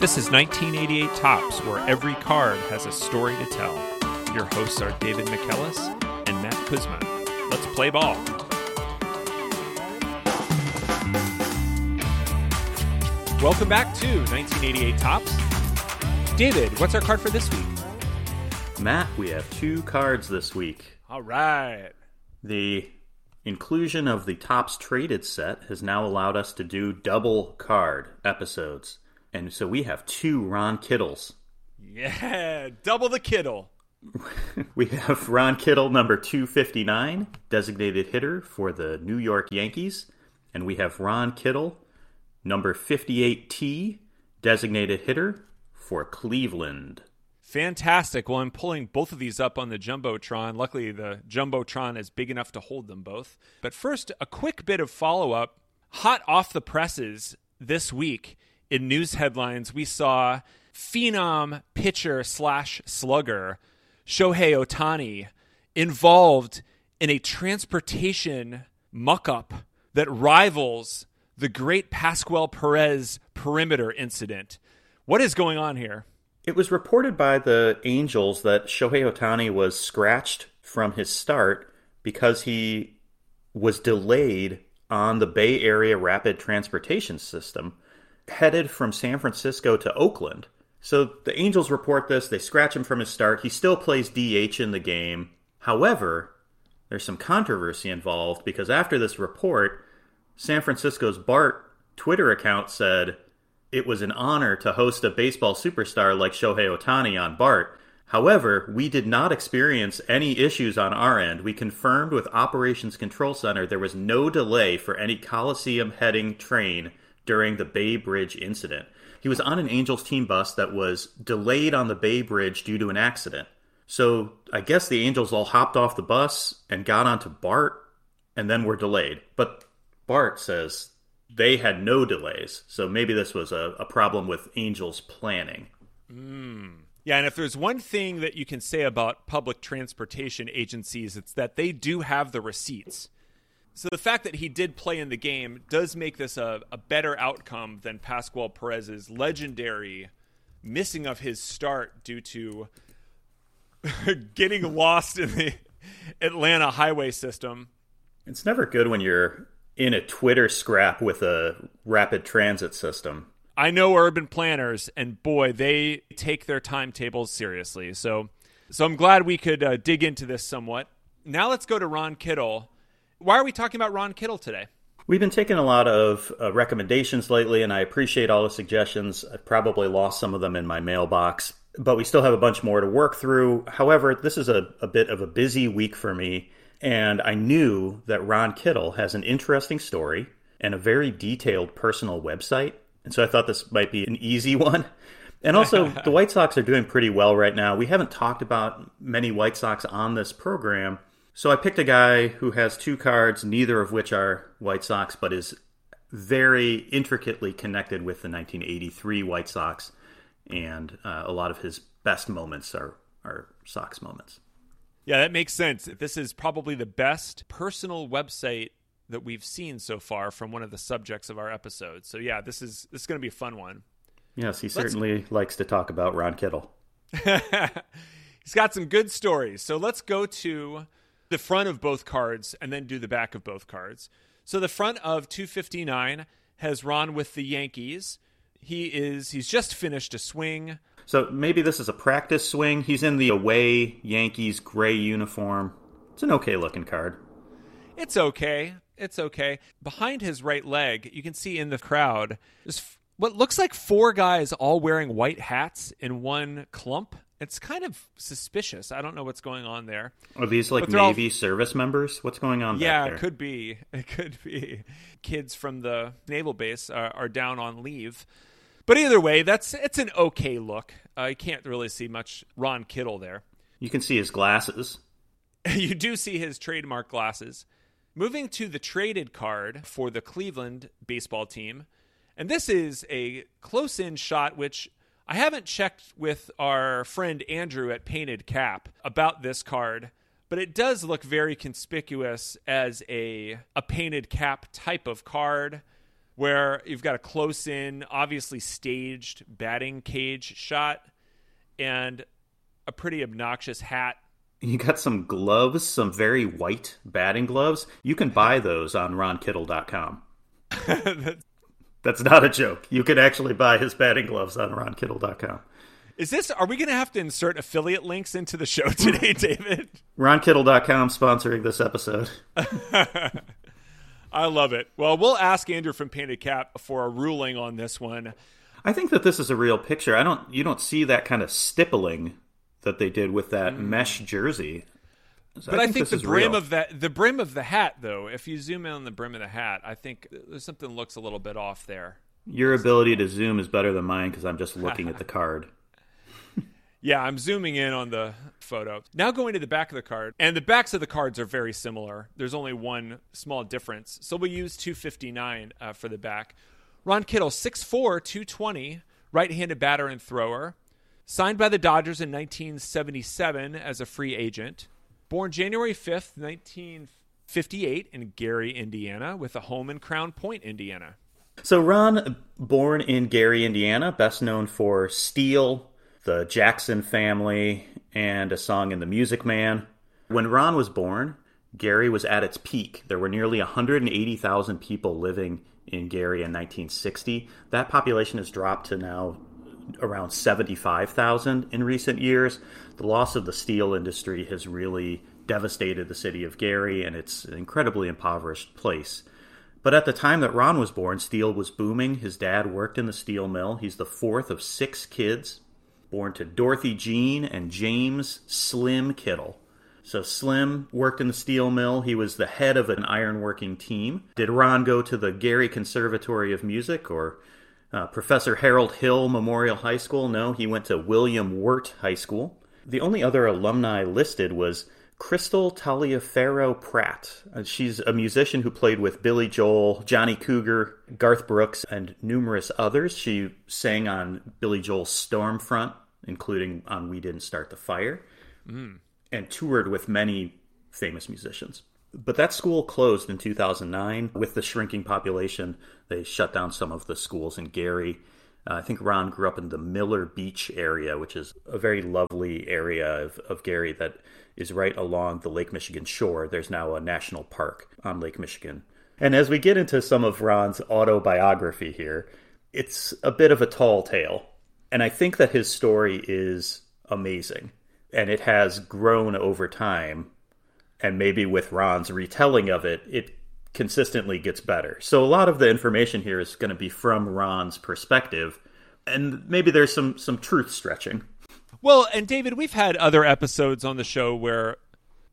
This is 1988 Topps, where every card has a story to tell. Your hosts are David McKellis and Matt Kuzma. Let's play ball. Welcome back to 1988 Topps. David, what's our card for this week? Matt, we have two cards this week. All right. The inclusion of the Topps Traded set has now allowed us to do double card episodes. And so we have two Ron Kittles. Yeah, double the Kittle. We have Ron Kittle, number 259, designated hitter for the New York Yankees. And we have Ron Kittle, number 58T, designated hitter for Cleveland. Fantastic. Well, I'm pulling both of these up on the Jumbotron. Luckily, the Jumbotron is big enough to hold them both. But first, a quick bit of follow-up. Hot off the presses this week, in news headlines, we saw phenom pitcher slash slugger Shohei Ohtani involved in a transportation muck-up that rivals the great Pascual Perez perimeter incident. What is going on here? It was reported by the Angels that Shohei Ohtani was scratched from his start because he was delayed on the Bay Area Rapid Transportation System, headed from San Francisco to Oakland. So the Angels report this. They scratch him from his start. He still plays DH in the game. However, there's some controversy involved because after this report, San Francisco's Bart Twitter account said, "It was an honor to host a baseball superstar like Shohei Ohtani on BART. However, we did not experience any issues on our end. We confirmed with Operations Control Center there was no delay for any Coliseum-heading train during the Bay Bridge incident." He was on an Angels team bus that was delayed on the Bay Bridge due to an accident. So I guess the Angels all hopped off the bus and got onto BART and then were delayed. But BART says they had no delays, so maybe this was a problem with Angels planning. Yeah, and if there's one thing that you can say about public transportation agencies, it's that they do have the receipts. So the fact that he did play in the game does make this a better outcome than Pascual Perez's legendary missing of his start due to getting lost in the Atlanta highway system. It's never good when you're in a Twitter scrap with a rapid transit system. I know urban planners, and boy, they take their timetables seriously. So I'm glad we could dig into this somewhat. Now let's go to Ron Kittle. Why are we talking about Ron Kittle today? We've been taking a lot of recommendations lately, and I appreciate all the suggestions. I've probably lost some of them in my mailbox, but we still have a bunch more to work through. However, this is a bit of a busy week for me. And I knew that Ron Kittle has an interesting story and a very detailed personal website. And so I thought this might be an easy one. And also, the White Sox are doing pretty well right now. We haven't talked about many White Sox on this program. So I picked a guy who has two cards, neither of which are White Sox, but is very intricately connected with the 1983 White Sox. And a lot of his best moments are Sox moments. Yeah, that makes sense. This is probably the best personal website that we've seen so far from one of the subjects of our episode. So yeah, this is going to be a fun one. Yes, he certainly likes to talk about Ron Kittle. He's got some good stories. So let's go to the front of both cards and then do the back of both cards. So the front of 259 has Ron with the Yankees. He's just finished a swing. So maybe this is a practice swing. He's in the away Yankees gray uniform. It's an okay-looking card. It's okay. Behind his right leg, you can see in the crowd, there's what looks like four guys all wearing white hats in one clump. It's kind of suspicious. I don't know what's going on there. Are these like Navy service members? What's going on back there? Yeah, it could be. Kids from the Naval Base are down on leave. But either way, it's an okay look. You can't really see much Ron Kittle there. You can see his glasses. You do see his trademark glasses. Moving to the traded card for the Cleveland baseball team. And this is a close-in shot, which I haven't checked with our friend Andrew at Painted Cap about this card, but it does look very conspicuous as a painted cap type of card, where you've got a close-in, obviously staged batting cage shot and a pretty obnoxious hat. You got some gloves, some very white batting gloves. You can buy those on ronkittle.com. That's not a joke. You can actually buy his batting gloves on ronkittle.com. Are we going to have to insert affiliate links into the show today, David? ronkittle.com sponsoring this episode. I love it. Well, we'll ask Andrew from Painted Cap for a ruling on this one. I think that this is a real picture. You don't see that kind of stippling that they did with that mesh jersey. So but I think the brim of the hat, though, if you zoom in on the brim of the hat, I think there's something that looks a little bit off there. Your ability to zoom is better than mine because I'm just looking at the card. Yeah, I'm zooming in on the photo. Now going to the back of the card, and the backs of the cards are very similar. There's only one small difference. So we'll use 259 for the back. Ron Kittle, 6'4", 220, right-handed batter and thrower. Signed by the Dodgers in 1977 as a free agent. Born January 5th, 1958 in Gary, Indiana, with a home in Crown Point, Indiana. So Ron, born in Gary, Indiana, best known for Steel, The Jackson Family, and a song in The Music Man. When Ron was born, Gary was at its peak. There were nearly 180,000 people living in Gary in 1960. That population has dropped to now around 75,000 in recent years. The loss of the steel industry has really devastated the city of Gary, and it's an incredibly impoverished place. But at the time that Ron was born, steel was booming. His dad worked in the steel mill. He's the fourth of six kids, born to Dorothy Jean and James Slim Kittle. So Slim worked in the steel mill. He was the head of an ironworking team. Did Ron go to the Gary Conservatory of Music or Professor Harold Hill Memorial High School? No, he went to William Wirt High School. The only other alumni listed was Crystal Taliaferro Pratt. She's a musician who played with Billy Joel, Johnny Cougar, Garth Brooks, and numerous others. She sang on Billy Joel's Stormfront, including on We Didn't Start the Fire, and toured with many famous musicians. But that school closed in 2009. With the shrinking population, they shut down some of the schools in Gary. I think Ron grew up in the Miller Beach area, which is a very lovely area of Gary that is right along the Lake Michigan shore. There's now a national park on Lake Michigan. And as we get into some of Ron's autobiography here, it's a bit of a tall tale. And I think that his story is amazing. And it has grown over time. And maybe with Ron's retelling of it, it consistently gets better. So a lot of the information here is going to be from Ron's perspective. And maybe there's some truth stretching. Well, and David, we've had other episodes on the show where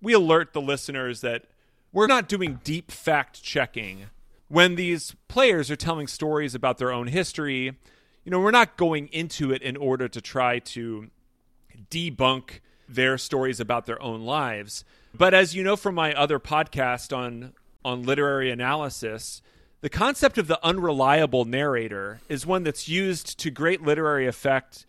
we alert the listeners that we're not doing deep fact checking. When these players are telling stories about their own history, you know, we're not going into it in order to try to debunk their stories about their own lives. But as you know from my other podcast on literary analysis, the concept of the unreliable narrator is one that's used to great literary effect,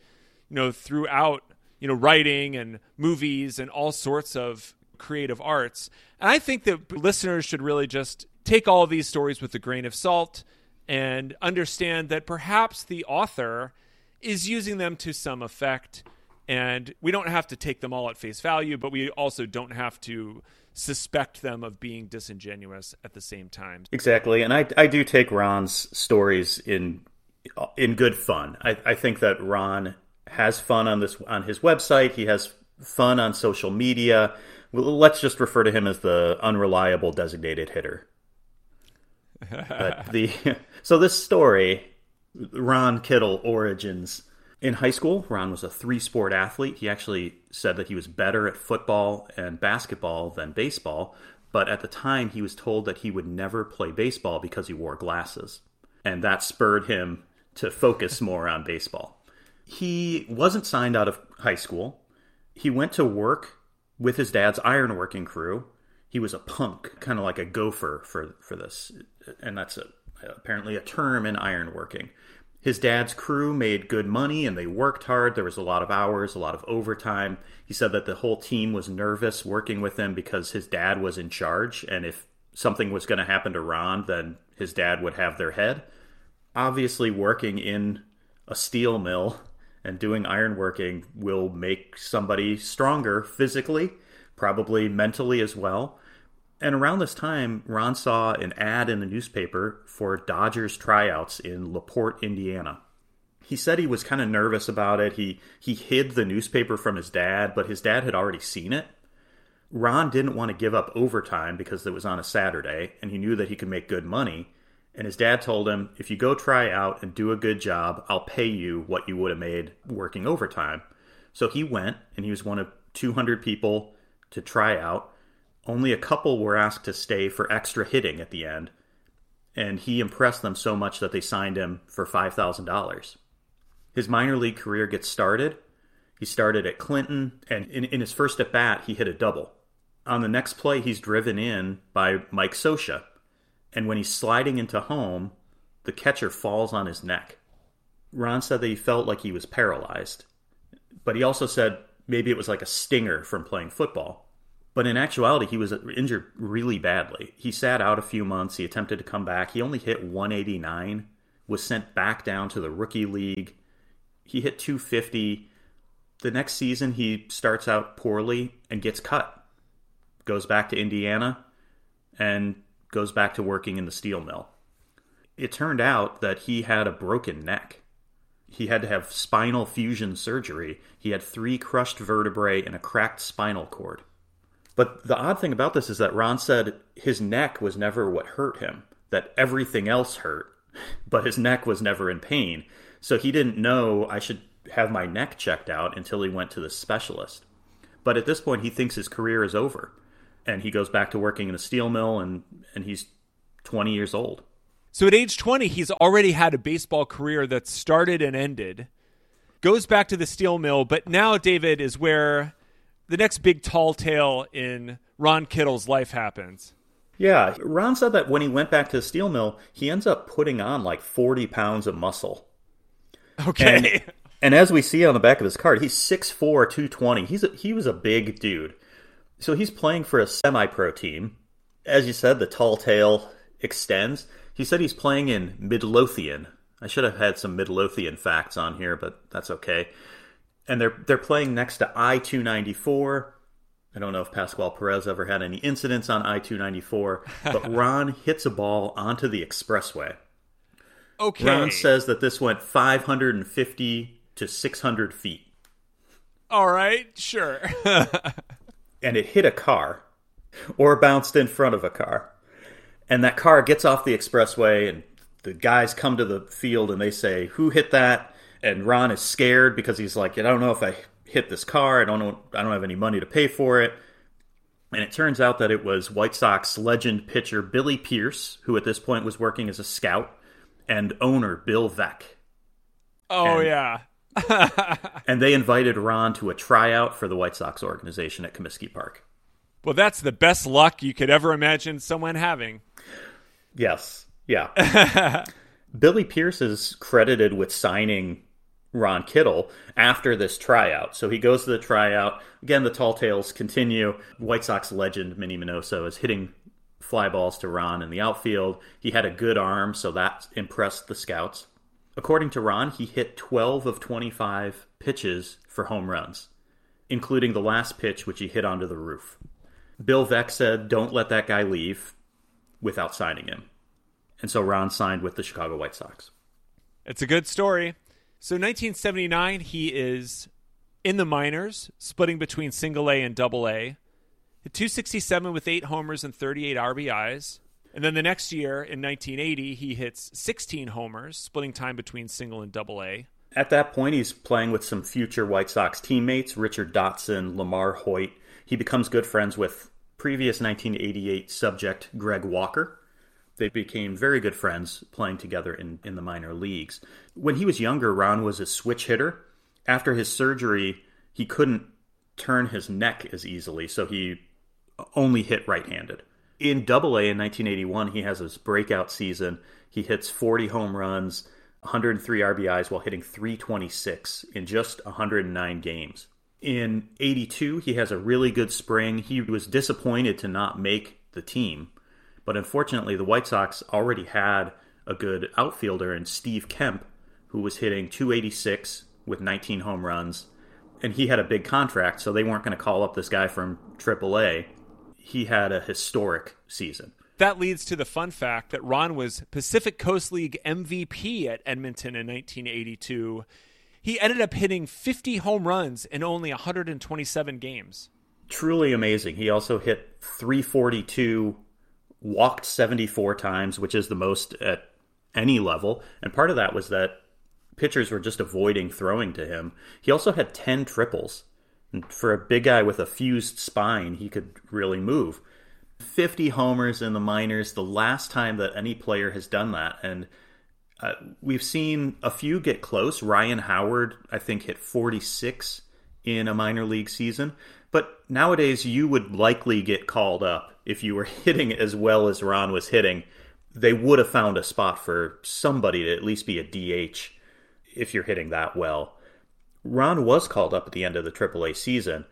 you know, throughout, you know, writing and movies and all sorts of creative arts. And I think that listeners should really just take all of these stories with a grain of salt and understand that perhaps the author is using them to some effect. And we don't have to take them all at face value, but we also don't have to suspect them of being disingenuous at the same time. Exactly. And I do take Ron's stories in good fun. I think that Ron has fun on his website. He has fun on social media. Let's just refer to him as the unreliable designated hitter. So this story, Ron Kittle origins. In high school, Ron was a three-sport athlete. He actually said that he was better at football and basketball than baseball, but at the time he was told that he would never play baseball because he wore glasses, and that spurred him to focus more on baseball. He wasn't signed out of high school. He went to work with his dad's ironworking crew. He was a punk, kind of like a gopher for this, and that's apparently a term in ironworking. His dad's crew made good money and they worked hard. There was a lot of hours, a lot of overtime. He said that the whole team was nervous working with him because his dad was in charge. And if something was going to happen to Ron, then his dad would have their head. obviously working in a steel mill and doing ironworking will make somebody stronger physically, probably mentally as well. And around this time, Ron saw an ad in the newspaper for Dodgers tryouts in LaPorte, Indiana. He said he was kind of nervous about it. He hid the newspaper from his dad, but his dad had already seen it. Ron didn't want to give up overtime because it was on a Saturday, and he knew that he could make good money. And his dad told him, if you go try out and do a good job, I'll pay you what you would have made working overtime. So he went, and he was one of 200 people to try out. Only a couple were asked to stay for extra hitting at the end, and he impressed them so much that they signed him for $5,000. His minor league career gets started. He started at Clinton, and in his first at bat, he hit a double. On the next play, he's driven in by Mike Sosha. And when he's sliding into home, the catcher falls on his neck. Ron said that he felt like he was paralyzed. But he also said maybe it was like a stinger from playing football. But in actuality, he was injured really badly. He sat out a few months. He attempted to come back. He only hit 189, was sent back down to the rookie league. He hit 250. The next season, he starts out poorly and gets cut. Goes back to Indiana and goes back to working in the steel mill. It turned out that he had a broken neck. He had to have spinal fusion surgery. He had 3 crushed vertebrae and a cracked spinal cord. But the odd thing about this is that Ron said his neck was never what hurt him, that everything else hurt, but his neck was never in pain. So he didn't know I should have my neck checked out until he went to the specialist. But at this point, he thinks his career is over. And he goes back to working in a steel mill, and he's 20 years old. So at age 20, he's already had a baseball career that started and ended, goes back to the steel mill, but now, David, is where the next big tall tale in Ron Kittle's life happens. Yeah, Ron said that when he went back to the steel mill, he ends up putting on like 40 pounds of muscle. Okay. And as we see on the back of his card, he's 6'4", 220. He was a big dude. So he's playing for a semi-pro team. As you said, the tall tale extends. He said he's playing in Midlothian. I should have had some Midlothian facts on here, but that's okay. And they're playing next to I-294. I don't know if Pascual Perez ever had any incidents on I-294, but Ron hits a ball onto the expressway. Okay. Ron says that this went 550 to 600 feet. All right, sure. And it hit a car or bounced in front of a car. And that car gets off the expressway, and the guys come to the field and they say, who hit that? And Ron is scared because he's like, I don't know if I hit this car. I don't have any money to pay for it. And it turns out that it was White Sox legend pitcher Billy Pierce, who at this point was working as a scout, and owner Bill Veeck. Oh, yeah. And they invited Ron to a tryout for the White Sox organization at Comiskey Park. Well, that's the best luck you could ever imagine someone having. Yes. Yeah. Billy Pierce is credited with signing Ron Kittle after this tryout. So he goes to the tryout. Again, the tall tales continue. White Sox legend Minnie Minoso is hitting fly balls to Ron in the outfield. He had a good arm, so that impressed the scouts. According to Ron, he hit 12 of 25 pitches for home runs, including the last pitch, which he hit onto the roof. Bill Veeck said, don't let that guy leave without signing him. And so Ron signed with the Chicago White Sox. It's a good story. So 1979, he is in the minors, splitting between single A and double A. Hit 267 with 8 homers and 38 RBIs. And then the next year, in 1980, he hits 16 homers, splitting time between single and double A. At that point, he's playing with some future White Sox teammates, Richard Dotson, Lamar Hoyt. He becomes good friends with previous 1988 subject Greg Walker. They became very good friends playing together in the minor leagues. When he was younger, Ron was a switch hitter. After his surgery, he couldn't turn his neck as easily, so he only hit right-handed. In Double A in 1981, he has his breakout season. He hits 40 home runs, 103 RBIs while hitting 326 in just 109 games. In 82, he has a really good spring. He was disappointed to not make the team, but unfortunately, the White Sox already had a good outfielder in Steve Kemp, who was hitting .286 with 19 home runs, and he had a big contract, so they weren't going to call up this guy from AAA. He had a historic season. That leads to the fun fact that Ron was Pacific Coast League MVP at Edmonton in 1982. He ended up hitting 50 home runs in only 127 games. Truly amazing. He also hit .342, walked 74 times, which is the most at any level. And part of that was that pitchers were just avoiding throwing to him. He also had 10 triples. And for a big guy with a fused spine, he could really move. 50 homers in the minors, the last time that any player has done that. And we've seen a few get close. Ryan Howard, I think, hit 46 in a minor league season. But nowadays, you would likely get called up if you were hitting as well as Ron was hitting. They would have found a spot for somebody to at least be a DH if you're hitting that well. Ron was called up at the end of the AAA season,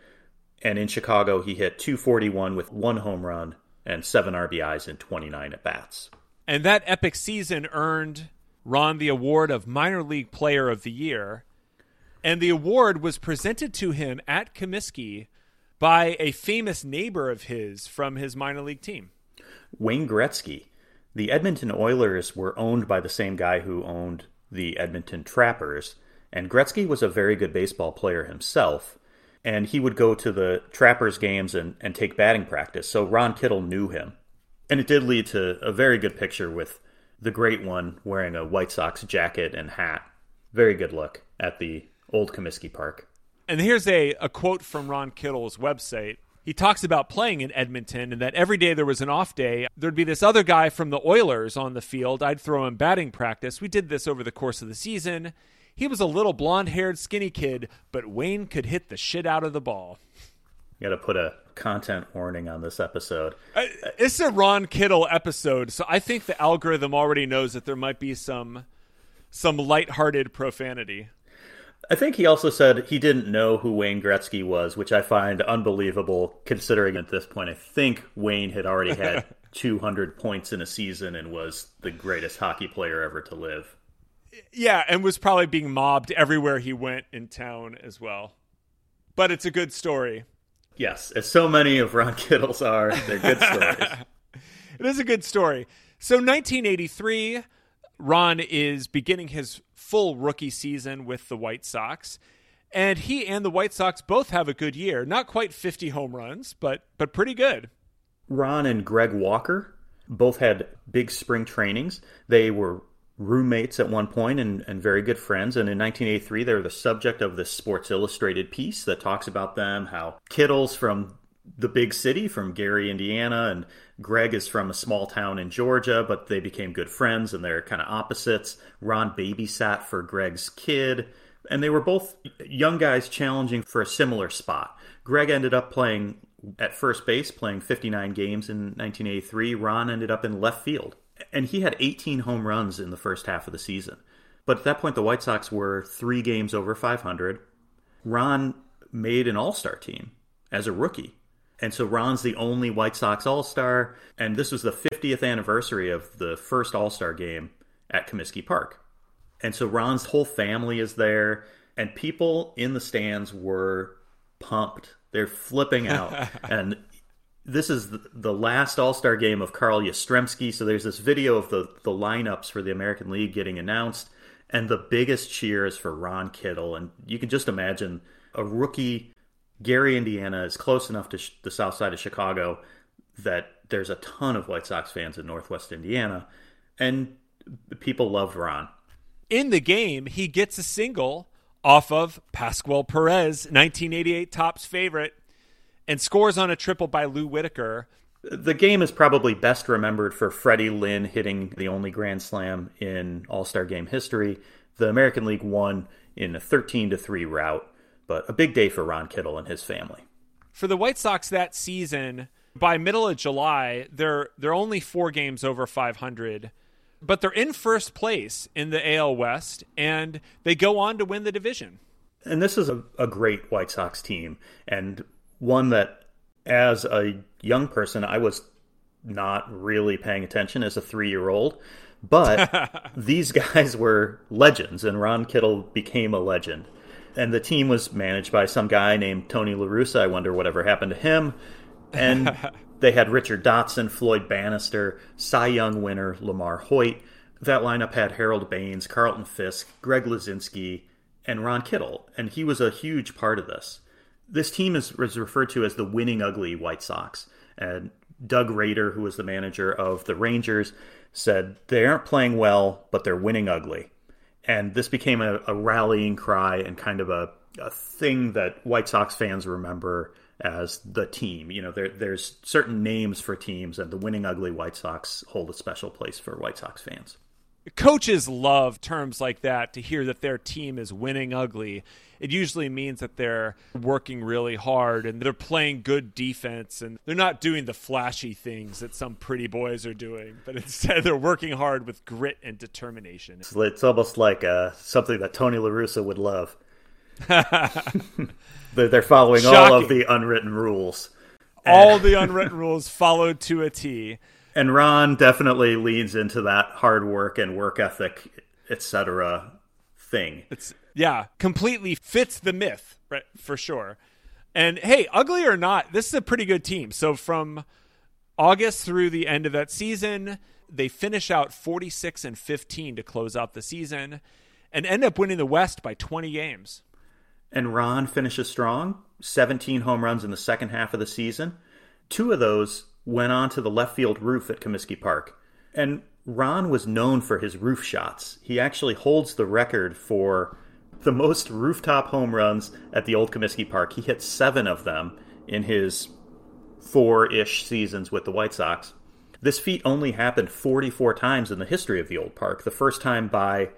and in Chicago, he hit .241 with one home run and 7 RBIs in 29 at-bats. And that epic season earned Ron the award of Minor League Player of the Year, and the award was presented to him at Comiskey by a famous neighbor of his from his minor league team. Wayne Gretzky. The Edmonton Oilers were owned by the same guy who owned the Edmonton Trappers, and Gretzky was a very good baseball player himself, and he would go to the Trappers games and take batting practice, so Ron Kittle knew him. And it did lead to a very good picture with the great one wearing a White Sox jacket and hat. Very good look at the old Comiskey Park. And here's a quote from Ron Kittle's website. He talks about playing in Edmonton and that every day there was an off day. There'd be this other guy from the Oilers on the field. I'd throw him batting practice. We did this over the course of the season. He was a little blonde-haired, skinny kid, but Wayne could hit the shit out of the ball. You got to put a content warning on this episode. It's a Ron Kittle episode, so I think the algorithm already knows that there might be some lighthearted profanity. I think he also said he didn't know who Wayne Gretzky was, which I find unbelievable considering at this point I think Wayne had already had 200 points in a season and was the greatest hockey player ever to live. Yeah, and was probably being mobbed everywhere he went in town as well. But it's a good story. Yes, as so many of Ron Kittle's are, they're good stories. It is a good story. So 1983... Ron is beginning his full rookie season with the White Sox, and he and the White Sox both have a good year. Not quite 50 home runs, but pretty good. Ron and Greg Walker both had big spring trainings. They were roommates at one point and very good friends, and in 1983 they were the subject of this Sports Illustrated piece that talks about them, how Kittle's from the big city, from Gary, Indiana, and Greg is from a small town in Georgia, but they became good friends and they're kind of opposites. Ron babysat for Greg's kid, and they were both young guys challenging for a similar spot. Greg ended up playing at first base, playing 59 games in 1983. Ron ended up in left field, and he had 18 home runs in the first half of the season. But at that point, the White Sox were 3 games over .500. Ron made an all-star team as a rookie. And so Ron's the only White Sox All-Star, and this was the 50th anniversary of the first All-Star game at Comiskey Park. And so Ron's whole family is there, and people in the stands were pumped. They're flipping out. And this is the last All-Star game of Carl Yastrzemski, so there's this video of the lineups for the American League getting announced, and the biggest cheer is for Ron Kittle. And you can just imagine a rookie. Gary, Indiana is close enough to the south side of Chicago that there's a ton of White Sox fans in northwest Indiana, and people loved Ron. In the game, he gets a single off of Pascual Perez, 1988 Topps favorite, and scores on a triple by Lou Whitaker. The game is probably best remembered for Freddie Lynn hitting the only grand slam in All-Star game history. The American League won in a 13-3 rout. But a big day for Ron Kittle and his family. For the White Sox that season, by middle of July, they're only 4 games over .500, but they're in first place in the AL West, and they go on to win the division. And this is a great White Sox team, and one that, as a young person, I was not really paying attention as a 3-year-old, But these guys were legends, and Ron Kittle became a legend. And the team was managed by some guy named Tony La Russa. I wonder whatever happened to him. And they had Richard Dotson, Floyd Bannister, Cy Young winner Lamar Hoyt. That lineup had Harold Baines, Carlton Fisk, Greg Lazinski, and Ron Kittle. And he was a huge part of this. This team is referred to as the winning ugly White Sox. And Doug Rader, who was the manager of the Rangers, said, they aren't playing well, but they're winning ugly. And this became a rallying cry and kind of a thing that White Sox fans remember as the team. You know, there's certain names for teams, and the winning ugly White Sox hold a special place for White Sox fans. Coaches love terms like that, to hear that their team is winning ugly. It usually means that they're working really hard and they're playing good defense and they're not doing the flashy things that some pretty boys are doing, but instead they're working hard with grit and determination. It's almost like something that Tony La Russa would love. They're following Shocking. All of the unwritten rules. All the unwritten rules followed to a T. And Ron definitely leans into that hard work and work ethic, etc. thing. Yeah, completely fits the myth, right, for sure. And hey, ugly or not, this is a pretty good team. So from August through the end of that season, they finish out 46-15 to close out the season and end up winning the West by 20 games. And Ron finishes strong, 17 home runs in the second half of the season. Two of those went on to the left field roof at Comiskey Park. And Ron was known for his roof shots. He actually holds the record for the most rooftop home runs at the old Comiskey Park. He hit 7 of them in his 4-ish seasons with the White Sox. This feat only happened 44 times in the history of the old park. The first time by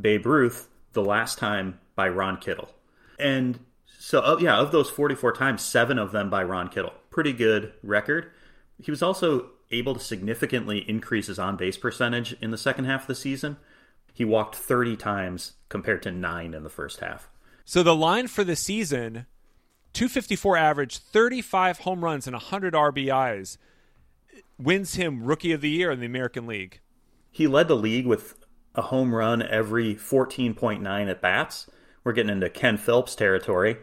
Babe Ruth, the last time by Ron Kittle. And so, yeah, of those 44 times, 7 of them by Ron Kittle. Pretty good record. He was also able to significantly increase his on-base percentage in the second half of the season. He walked 30 times compared to 9 in the first half. So the line for the season, 254 average, 35 home runs, and 100 RBIs, wins him Rookie of the Year in the American League. He led the league with a home run every 14.9 at-bats. We're getting into Ken Phelps territory.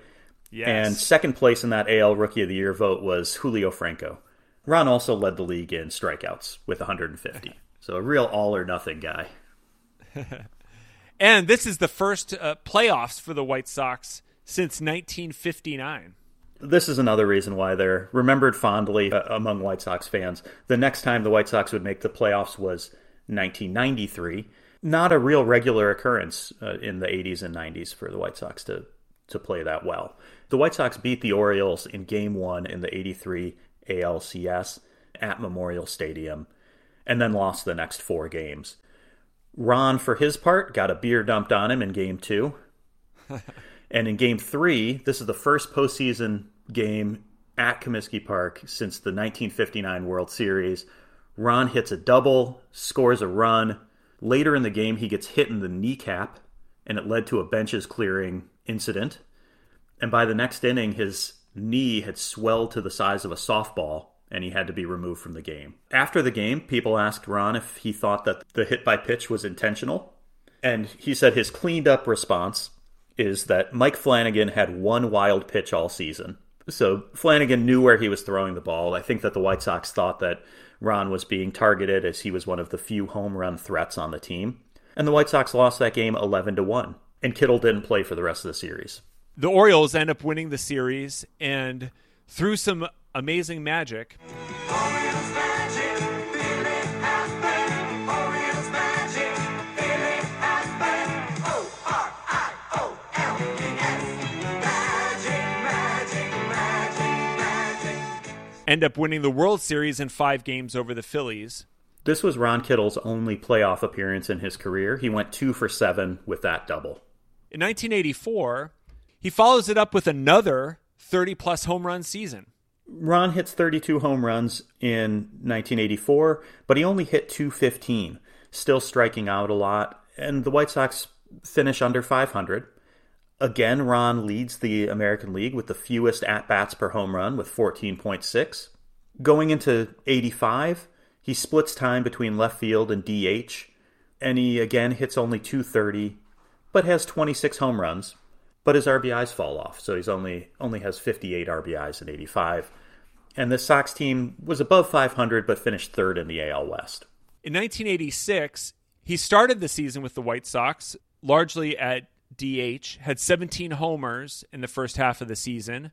Yes. And second place in that AL Rookie of the Year vote was Julio Franco. Ron also led the league in strikeouts with 150. So a real all-or-nothing guy. And this is the first playoffs for the White Sox since 1959. This is another reason why they're remembered fondly among White Sox fans. The next time the White Sox would make the playoffs was 1993. Not a real regular occurrence in the 80s and 90s for the White Sox to play that well. The White Sox beat the Orioles in Game 1 in the 83 ALCS at Memorial Stadium, and then lost the next 4 games. Ron, for his part, got a beer dumped on him in Game 2. And in Game 3, this is the first postseason game at Comiskey Park since the 1959 World Series. Ron hits a double, scores a run. Later in the game, he gets hit in the kneecap, and it led to a benches clearing incident. And by the next inning, his knee had swelled to the size of a softball, and he had to be removed from the game. After the game, people asked Ron if he thought that the hit by pitch was intentional, and he said his cleaned up response is that Mike Flanagan had one wild pitch all season. So Flanagan knew where he was throwing the ball. I think that the White Sox thought that Ron was being targeted, as he was one of the few home run threats on the team. And the White Sox lost that game 11-1, and Kittle didn't play for the rest of the series. The Orioles end up winning the series, and through some amazing magic, end up winning the World Series in 5 games over the Phillies. This was Ron Kittle's only playoff appearance in his career. He went 2 for 7 with that double. In 1984, he follows it up with another 30-plus home run season. Ron hits 32 home runs in 1984, but he only hit 215, still striking out a lot, and the White Sox finish under 500. Again, Ron leads the American League with the fewest at-bats per home run with 14.6. Going into 85, he splits time between left field and DH, and he again hits only .230, but has 26 home runs. But his RBIs fall off, so he's only has 58 RBIs in 85. And the Sox team was above 500, but finished third in the AL West. In 1986, he started the season with the White Sox, largely at DH, had 17 homers in the first half of the season.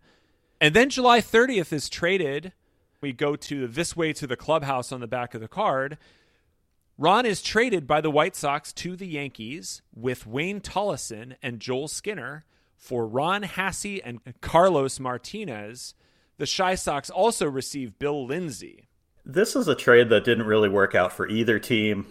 And then July 30th is traded. We go to This Way to the Clubhouse on the back of the card. Ron is traded by the White Sox to the Yankees with Wayne Tollison and Joel Skinner for Ron Hassey and Carlos Martinez. The Shy Sox also receive Bill Lindsay. This is a trade that didn't really work out for either team.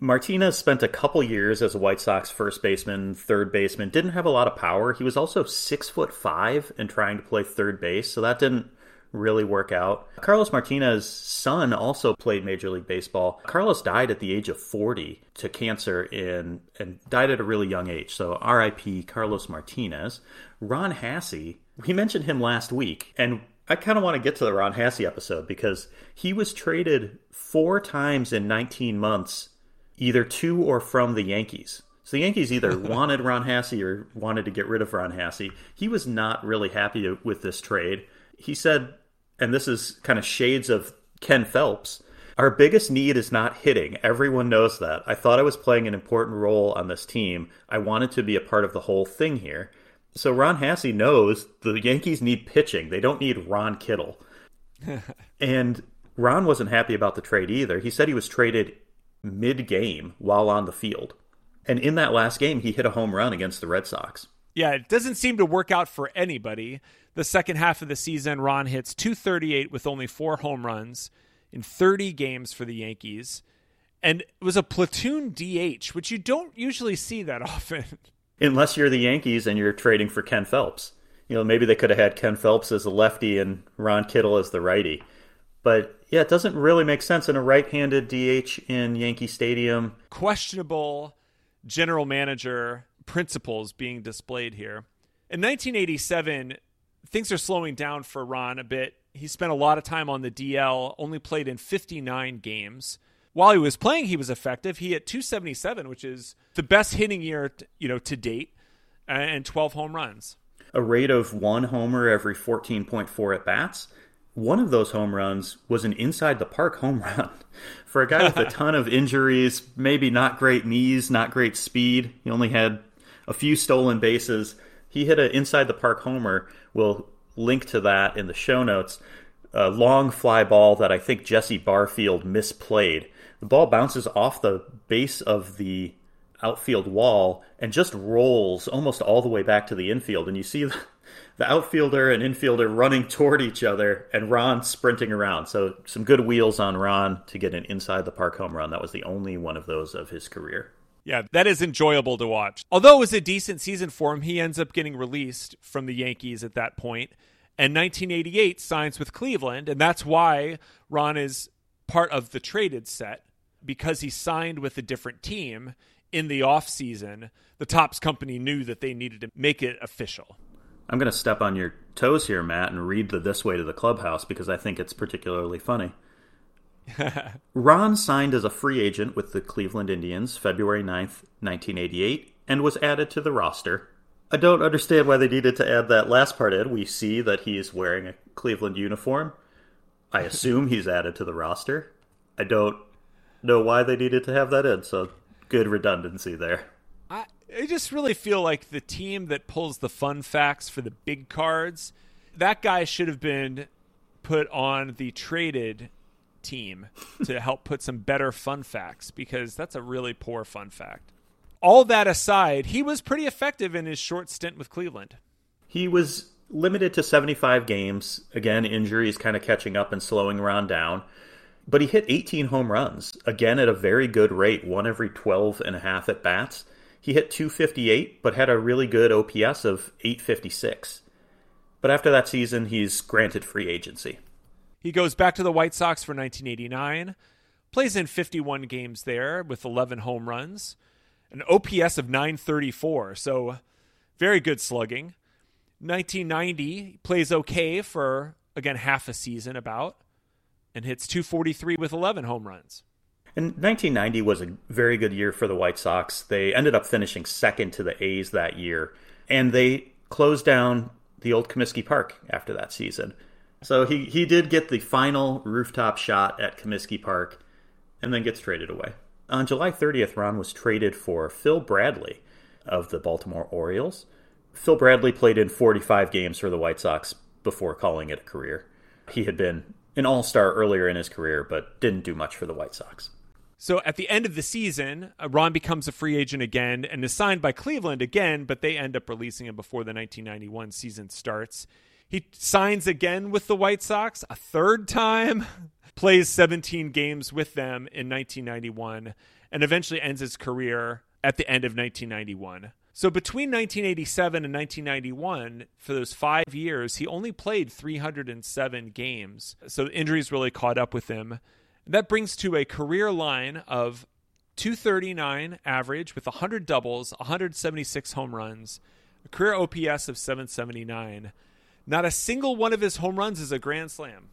Martinez spent a couple years as a White Sox first baseman, third baseman, didn't have a lot of power. He was also 6'5" and trying to play third base, so that didn't really work out. Carlos Martinez's son also played Major League Baseball. Carlos died at the age of 40 to cancer and died at a really young age, so RIP Carlos Martinez. Ron Hassey, we mentioned him last week, and I kind of want to get to the Ron Hassey episode because he was traded 4 times in 19 months, either to or from the Yankees. So the Yankees either wanted Ron Hassey or wanted to get rid of Ron Hassey. He was not really happy with this trade. He said, and this is kind of shades of Ken Phelps, "Our biggest need is not hitting. Everyone knows that. I thought I was playing an important role on this team. I wanted to be a part of the whole thing here." So Ron Hassey knows the Yankees need pitching. They don't need Ron Kittle. And Ron wasn't happy about the trade either. He said he was traded mid-game while on the field. And in that last game, he hit a home run against the Red Sox. Yeah, it doesn't seem to work out for anybody. The second half of the season, Ron hits .238 with only 4 home runs in 30 games for the Yankees. And it was a platoon DH, which you don't usually see that often. Unless you're the Yankees and you're trading for Ken Phelps. You know, maybe they could have had Ken Phelps as a lefty and Ron Kittle as the righty. But yeah, it doesn't really make sense in a right-handed DH in Yankee Stadium. Questionable general manager principles being displayed here. In 1987, things are slowing down for Ron a bit. He spent a lot of time on the DL, only played in 59 games. While he was playing, he was effective. He hit .277, which is the best hitting year, to date, and 12 home runs. A rate of 1 homer every 14.4 at-bats. One of those home runs was an inside-the-park home run. For a guy with a ton of injuries, maybe not great knees, not great speed, he only had a few stolen bases. He hit an inside-the-park homer. We'll link to that in the show notes. A long fly ball that I think Jesse Barfield misplayed. The ball bounces off the base of the outfield wall and just rolls almost all the way back to the infield. And you see the outfielder and infielder running toward each other and Ron sprinting around. So some good wheels on Ron to get an inside the park home run. That was the only one of those of his career. Yeah, that is enjoyable to watch. Although it was a decent season for him, he ends up getting released from the Yankees at that point. And 1988 signs with Cleveland. And that's why Ron is part of the traded set, because he signed with a different team in the offseason. The Topps company knew that they needed to make it official. I'm going to step on your toes here, Matt, and read the This Way to the Clubhouse because I think it's particularly funny. Ron signed as a free agent with the Cleveland Indians February 9th, 1988, and was added to the roster. I don't understand why they needed to add that last part in. We see that he is wearing a Cleveland uniform. I assume he's added to the roster. I don't know why they needed to have that in, so good redundancy there. I just really feel like the team that pulls the fun facts for the big cards, that guy should have been put on the traded team to help put some better fun facts, because that's a really poor fun fact. All that aside, he was pretty effective in his short stint with Cleveland. He was limited to 75 games. Again, injuries kind of catching up and slowing Ron down. But he hit 18 home runs, again at a very good rate, one every 12 and a half at bats. He hit .258, but had a really good OPS of .856. But after that season, he's granted free agency. He goes back to the White Sox for 1989, plays in 51 games there with 11 home runs, an OPS of .934, so very good slugging. 1990, plays okay for, again, half a season about, and hits .243 with 11 home runs. And 1990 was a very good year for the White Sox. They ended up finishing second to the A's that year, and they closed down the old Comiskey Park after that season. So he did get the final rooftop shot at Comiskey Park and then gets traded away. On July 30th, Ron was traded for Phil Bradley of the Baltimore Orioles. Phil Bradley played in 45 games for the White Sox before calling it a career. He had been an all-star earlier in his career, but didn't do much for the White Sox. So at the end of the season, Ron becomes a free agent again and is signed by Cleveland again, but they end up releasing him before the 1991 season starts. He signs again with the White Sox a third time, plays 17 games with them in 1991, and eventually ends his career at the end of 1991. So between 1987 and 1991, for those 5 years, he only played 307 games. So injuries really caught up with him. That brings to a career line of 239 average with 100 doubles, 176 home runs, a career OPS of 779. Not a single one of his home runs is a grand slam.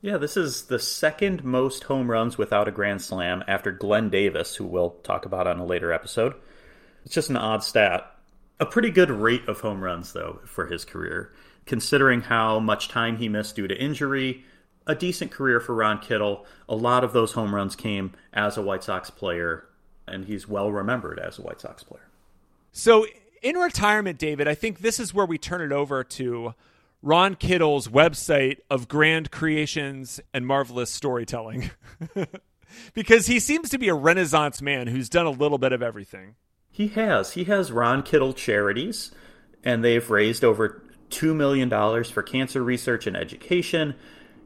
Yeah, this is the second most home runs without a grand slam after Glenn Davis, who we'll talk about on a later episode. It's just an odd stat. A pretty good rate of home runs, though, for his career, considering how much time he missed due to injury. A decent career for Ron Kittle. A lot of those home runs came as a White Sox player, and he's well remembered as a White Sox player. So in retirement, David, I think this is where we turn it over to Ron Kittle's website of grand creations and marvelous storytelling, because he seems to be a Renaissance man who's done a little bit of everything. He has. He has Ron Kittle Charities, and they've raised over $2 million for cancer research and education.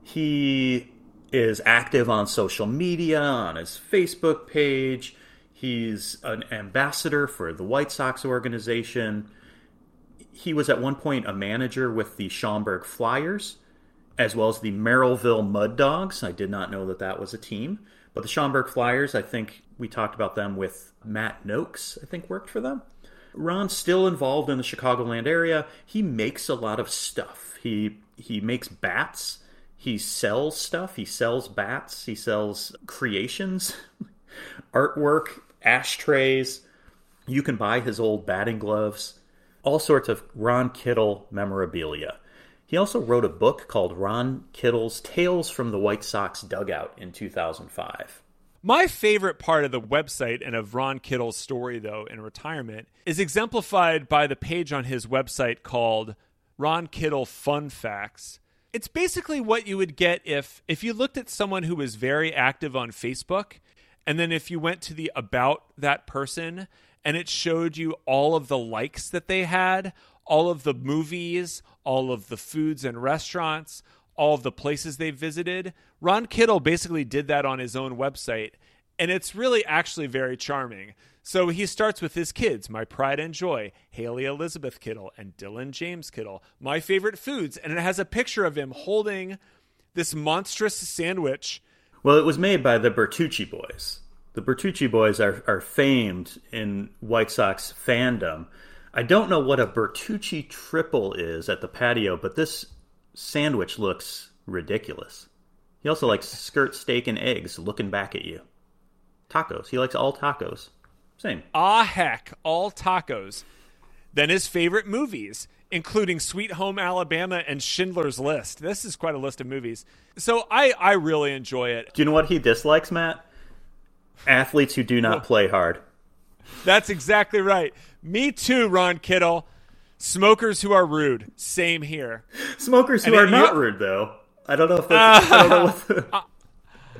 He is active on social media, on his Facebook page. He's an ambassador for the White Sox organization. He was at one point a manager with the Schaumburg Flyers, as well as the Merrillville Mud Dogs. I did not know that that was a team. But the Schaumburg Flyers, I think we talked about them with Matt Noakes, I think worked for them. Ron's still involved in the Chicagoland area. He makes a lot of stuff. He makes bats. He sells stuff. He sells bats. He sells creations, artwork, ashtrays. You can buy his old batting gloves. All sorts of Ron Kittle memorabilia. He also wrote a book called Ron Kittle's Tales from the White Sox Dugout in 2005. My favorite part of the website and of Ron Kittle's story, though, in retirement is exemplified by the page on his website called Ron Kittle Fun Facts. It's basically what you would get if you looked at someone who was very active on Facebook, and then if you went to the About That Person, and it showed you all of the likes that they had, all of the movies, all of the foods and restaurants, all of the places they visited. Ron Kittle basically did that on his own website, and it's really actually very charming. So he starts with his kids, my pride and joy, Haley Elizabeth Kittle and Dylan James Kittle, my favorite foods. And it has a picture of him holding this monstrous sandwich. Well, it was made by the Bertucci boys. The Bertucci boys are famed in White Sox fandom. I don't know what a Bertucci triple is at the patio, but this sandwich looks ridiculous. He also likes skirt steak and eggs looking back at you. Tacos. He likes all tacos. Same. Ah, heck, all tacos. Then his favorite movies, including Sweet Home Alabama and Schindler's List. This is quite a list of movies. So I really enjoy it. Do you know what he dislikes, Matt? Athletes who do not play hard. That's exactly right. Me too, Ron Kittle. Smokers who are rude. Same here. Smokers who are not rude, though. I don't know if that's...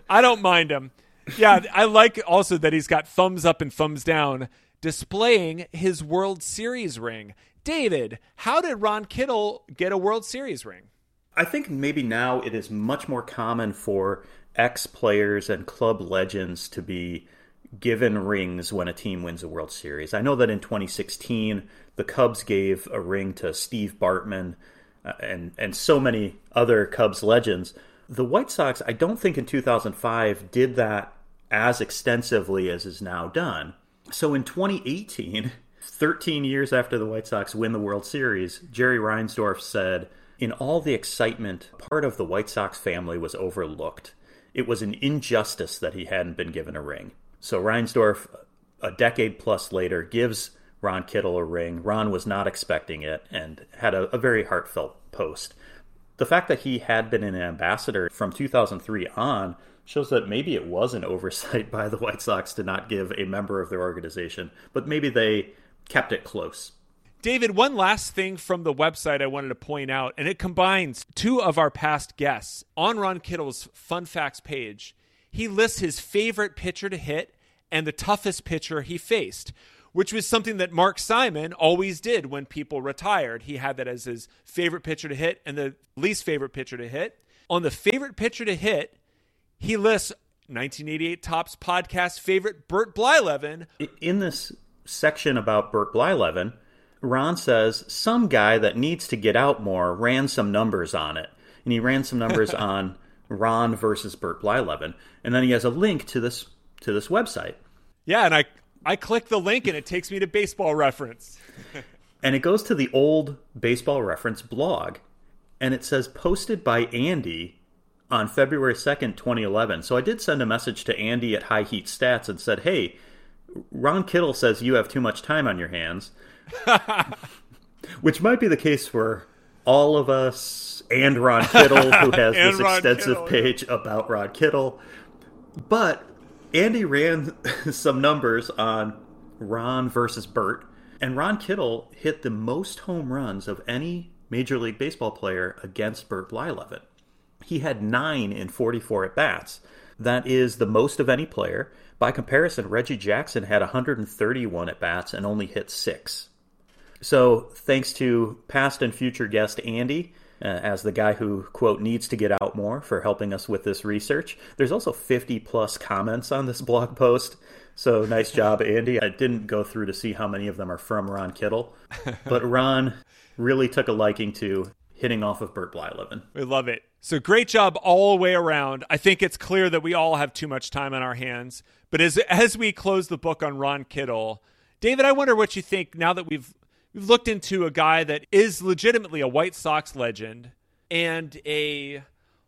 I don't mind him. Yeah, I like also that he's got thumbs up and thumbs down displaying his World Series ring. David, how did Ron Kittle get a World Series ring? I think maybe now it is much more common for ex-players and club legends to be given rings when a team wins a World Series. I know that in 2016, the Cubs gave a ring to Steve Bartman and so many other Cubs legends. The White Sox, I don't think in 2005 did that as extensively as is now done. So in 2018, 13 years after the White Sox win the World Series, Jerry Reinsdorf said, "In all the excitement, part of the White Sox family was overlooked. it was an injustice that he hadn't been given a ring. So Reinsdorf, a decade plus later, gives Ron Kittle a ring. Ron was not expecting it and had a very heartfelt post. The fact that he had been an ambassador from 2003 on shows that maybe it was an oversight by the White Sox to not give a member of their organization, but maybe they kept it close. David, one last thing from the website I wanted to point out, and it combines two of our past guests. On Ron Kittle's Fun Facts page, he lists his favorite pitcher to hit and the toughest pitcher he faced, which was something that Mark Simon always did when people retired. He had that as his favorite pitcher to hit and the least favorite pitcher to hit. On the favorite pitcher to hit, he lists 1988 Topps podcast favorite Bert Blyleven. In this section about Bert Blyleven, Ron says, some guy that needs to get out more ran some numbers on it. And he ran some numbers on Ron versus Bert Blyleven. And then he has a link to this website. Yeah, and I click the link and it takes me to Baseball Reference. And it goes to the old Baseball Reference blog. And it says, posted by Andy on February 2nd, 2011. So I did send a message to Andy at High Heat Stats and said, hey, Ron Kittle says you have too much time on your hands. Which might be the case for all of us and Ron Kittle, who has this extensive page about Ron Kittle. But Andy ran some numbers on Ron versus Bert, and Ron Kittle hit the most home runs of any Major League Baseball player against Bert Blyleven. He had 9 in 44 at-bats. That is the most of any player. By comparison, Reggie Jackson had 131 at-bats and only hit 6. So thanks to past and future guest Andy, as the guy who, quote, needs to get out more, for helping us with this research. There's also 50-plus comments on this blog post. So nice job, Andy. I didn't go through to see how many of them are from Ron Kittle. But Ron really took a liking to hitting off of Bert Blyleven. We love it. So great job all the way around. I think it's clear that we all have too much time on our hands. But as we close the book on Ron Kittle, David, I wonder what you think now that we've looked into a guy that is legitimately a White Sox legend and a,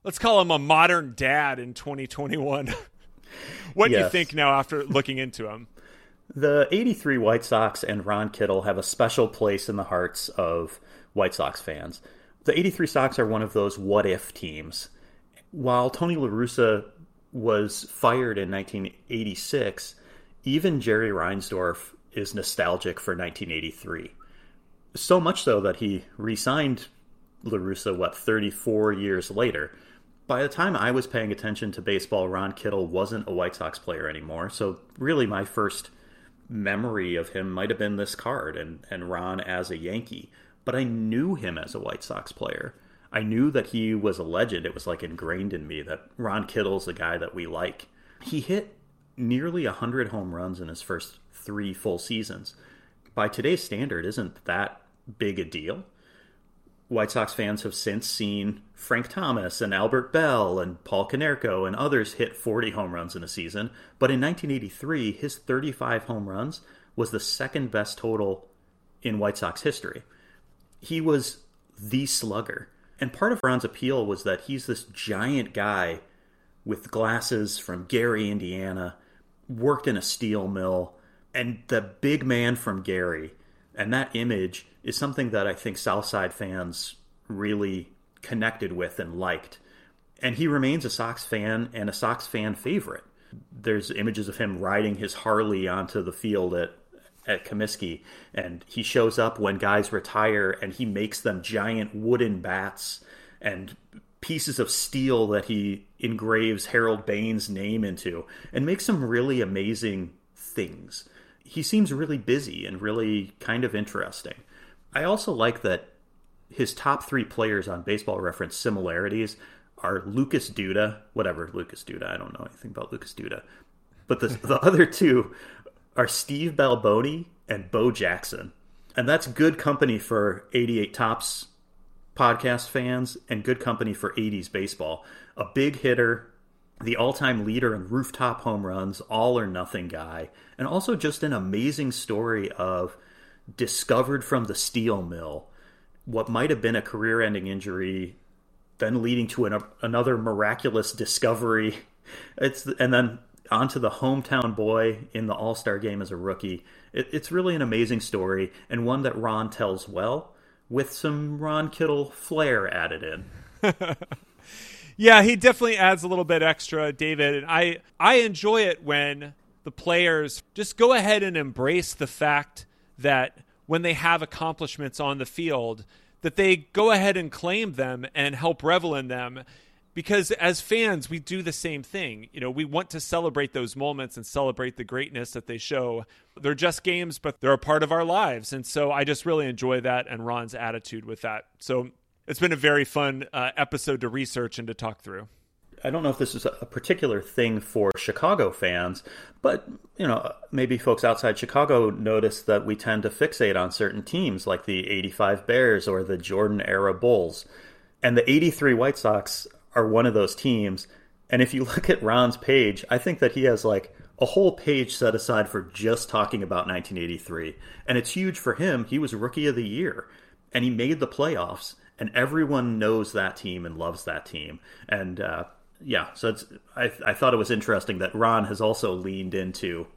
let's call him a modern dad in 2021. What do you think now after looking into him? The 83 White Sox and Ron Kittle have a special place in the hearts of White Sox fans. The 83 Sox are one of those what-if teams. While Tony La Russa was fired in 1986, even Jerry Reinsdorf is nostalgic for 1983. So much so that he re-signed La Russa, 34 years later. By the time I was paying attention to baseball, Ron Kittle wasn't a White Sox player anymore. So really my first memory of him might have been this card and Ron as a Yankee. But I knew him as a White Sox player. I knew that he was a legend. It was like ingrained in me that Ron Kittle's the guy that we like. He hit nearly 100 home runs in his first 3 full seasons. By today's standard, isn't that big a deal? White Sox fans have since seen Frank Thomas and Albert Bell and Paul Konerko and others hit 40 home runs in a season, but in 1983, his 35 home runs was the second best total in White Sox history. He was the slugger, and part of Ron's appeal was that he's this giant guy with glasses from Gary, Indiana, worked in a steel mill, and the big man from Gary. And that image is something that I think Southside fans really connected with and liked. And he remains a Sox fan and a Sox fan favorite. There's images of him riding his Harley onto the field at Comiskey, and he shows up when guys retire, and he makes them giant wooden bats and pieces of steel that he engraves Harold Baines' name into, and makes some really amazing things. He seems really busy and really kind of interesting. I also like that his top 3 players on Baseball Reference similarities are Lucas Duda, whatever Lucas Duda, I don't know anything about Lucas Duda, but the other 2 are Steve Balboni and Bo Jackson. And that's good company for 88 Topps podcast fans and good company for 80s baseball. A big hitter, the all-time leader in rooftop home runs, all-or-nothing guy, and also just an amazing story of discovered from the steel mill, what might have been a career-ending injury, then leading to another miraculous discovery And then onto the hometown boy in the All-Star game as a rookie. It's really an amazing story, and one that Ron tells well, with some Ron Kittle flair added in. Yeah, he definitely adds a little bit extra, David. And I enjoy it when the players just go ahead and embrace the fact that when they have accomplishments on the field, that they go ahead and claim them and help revel in them. Because as fans, we do the same thing. You know, we want to celebrate those moments and celebrate the greatness that they show. They're just games, but they're a part of our lives. And so I just really enjoy that and Ron's attitude with that. So it's been a very fun episode to research and to talk through. I don't know if this is a particular thing for Chicago fans, but, you know, maybe folks outside Chicago notice that we tend to fixate on certain teams like the 85 Bears or the Jordan-era Bulls. And the 83 White Sox are one of those teams. And if you look at Ron's page, I think that he has like a whole page set aside for just talking about 1983. And it's huge for him. He was Rookie of the Year, and he made the playoffs, and everyone knows that team and loves that team. And so I thought it was interesting that Ron has also leaned into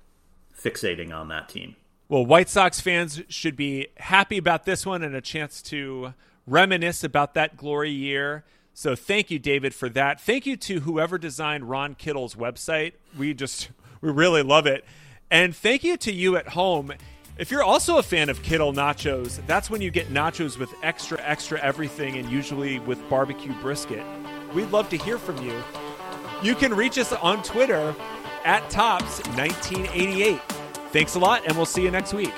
fixating on that team. Well, White Sox fans should be happy about this one and a chance to reminisce about that glory year. So thank you, David, for that. Thank you to whoever designed Ron Kittle's website. We really love it. And thank you to you at home. If you're also a fan of Kittle nachos, that's when you get nachos with extra, extra everything and usually with barbecue brisket. We'd love to hear from you. You can reach us on Twitter at Tops1988. Thanks a lot, and we'll see you next week.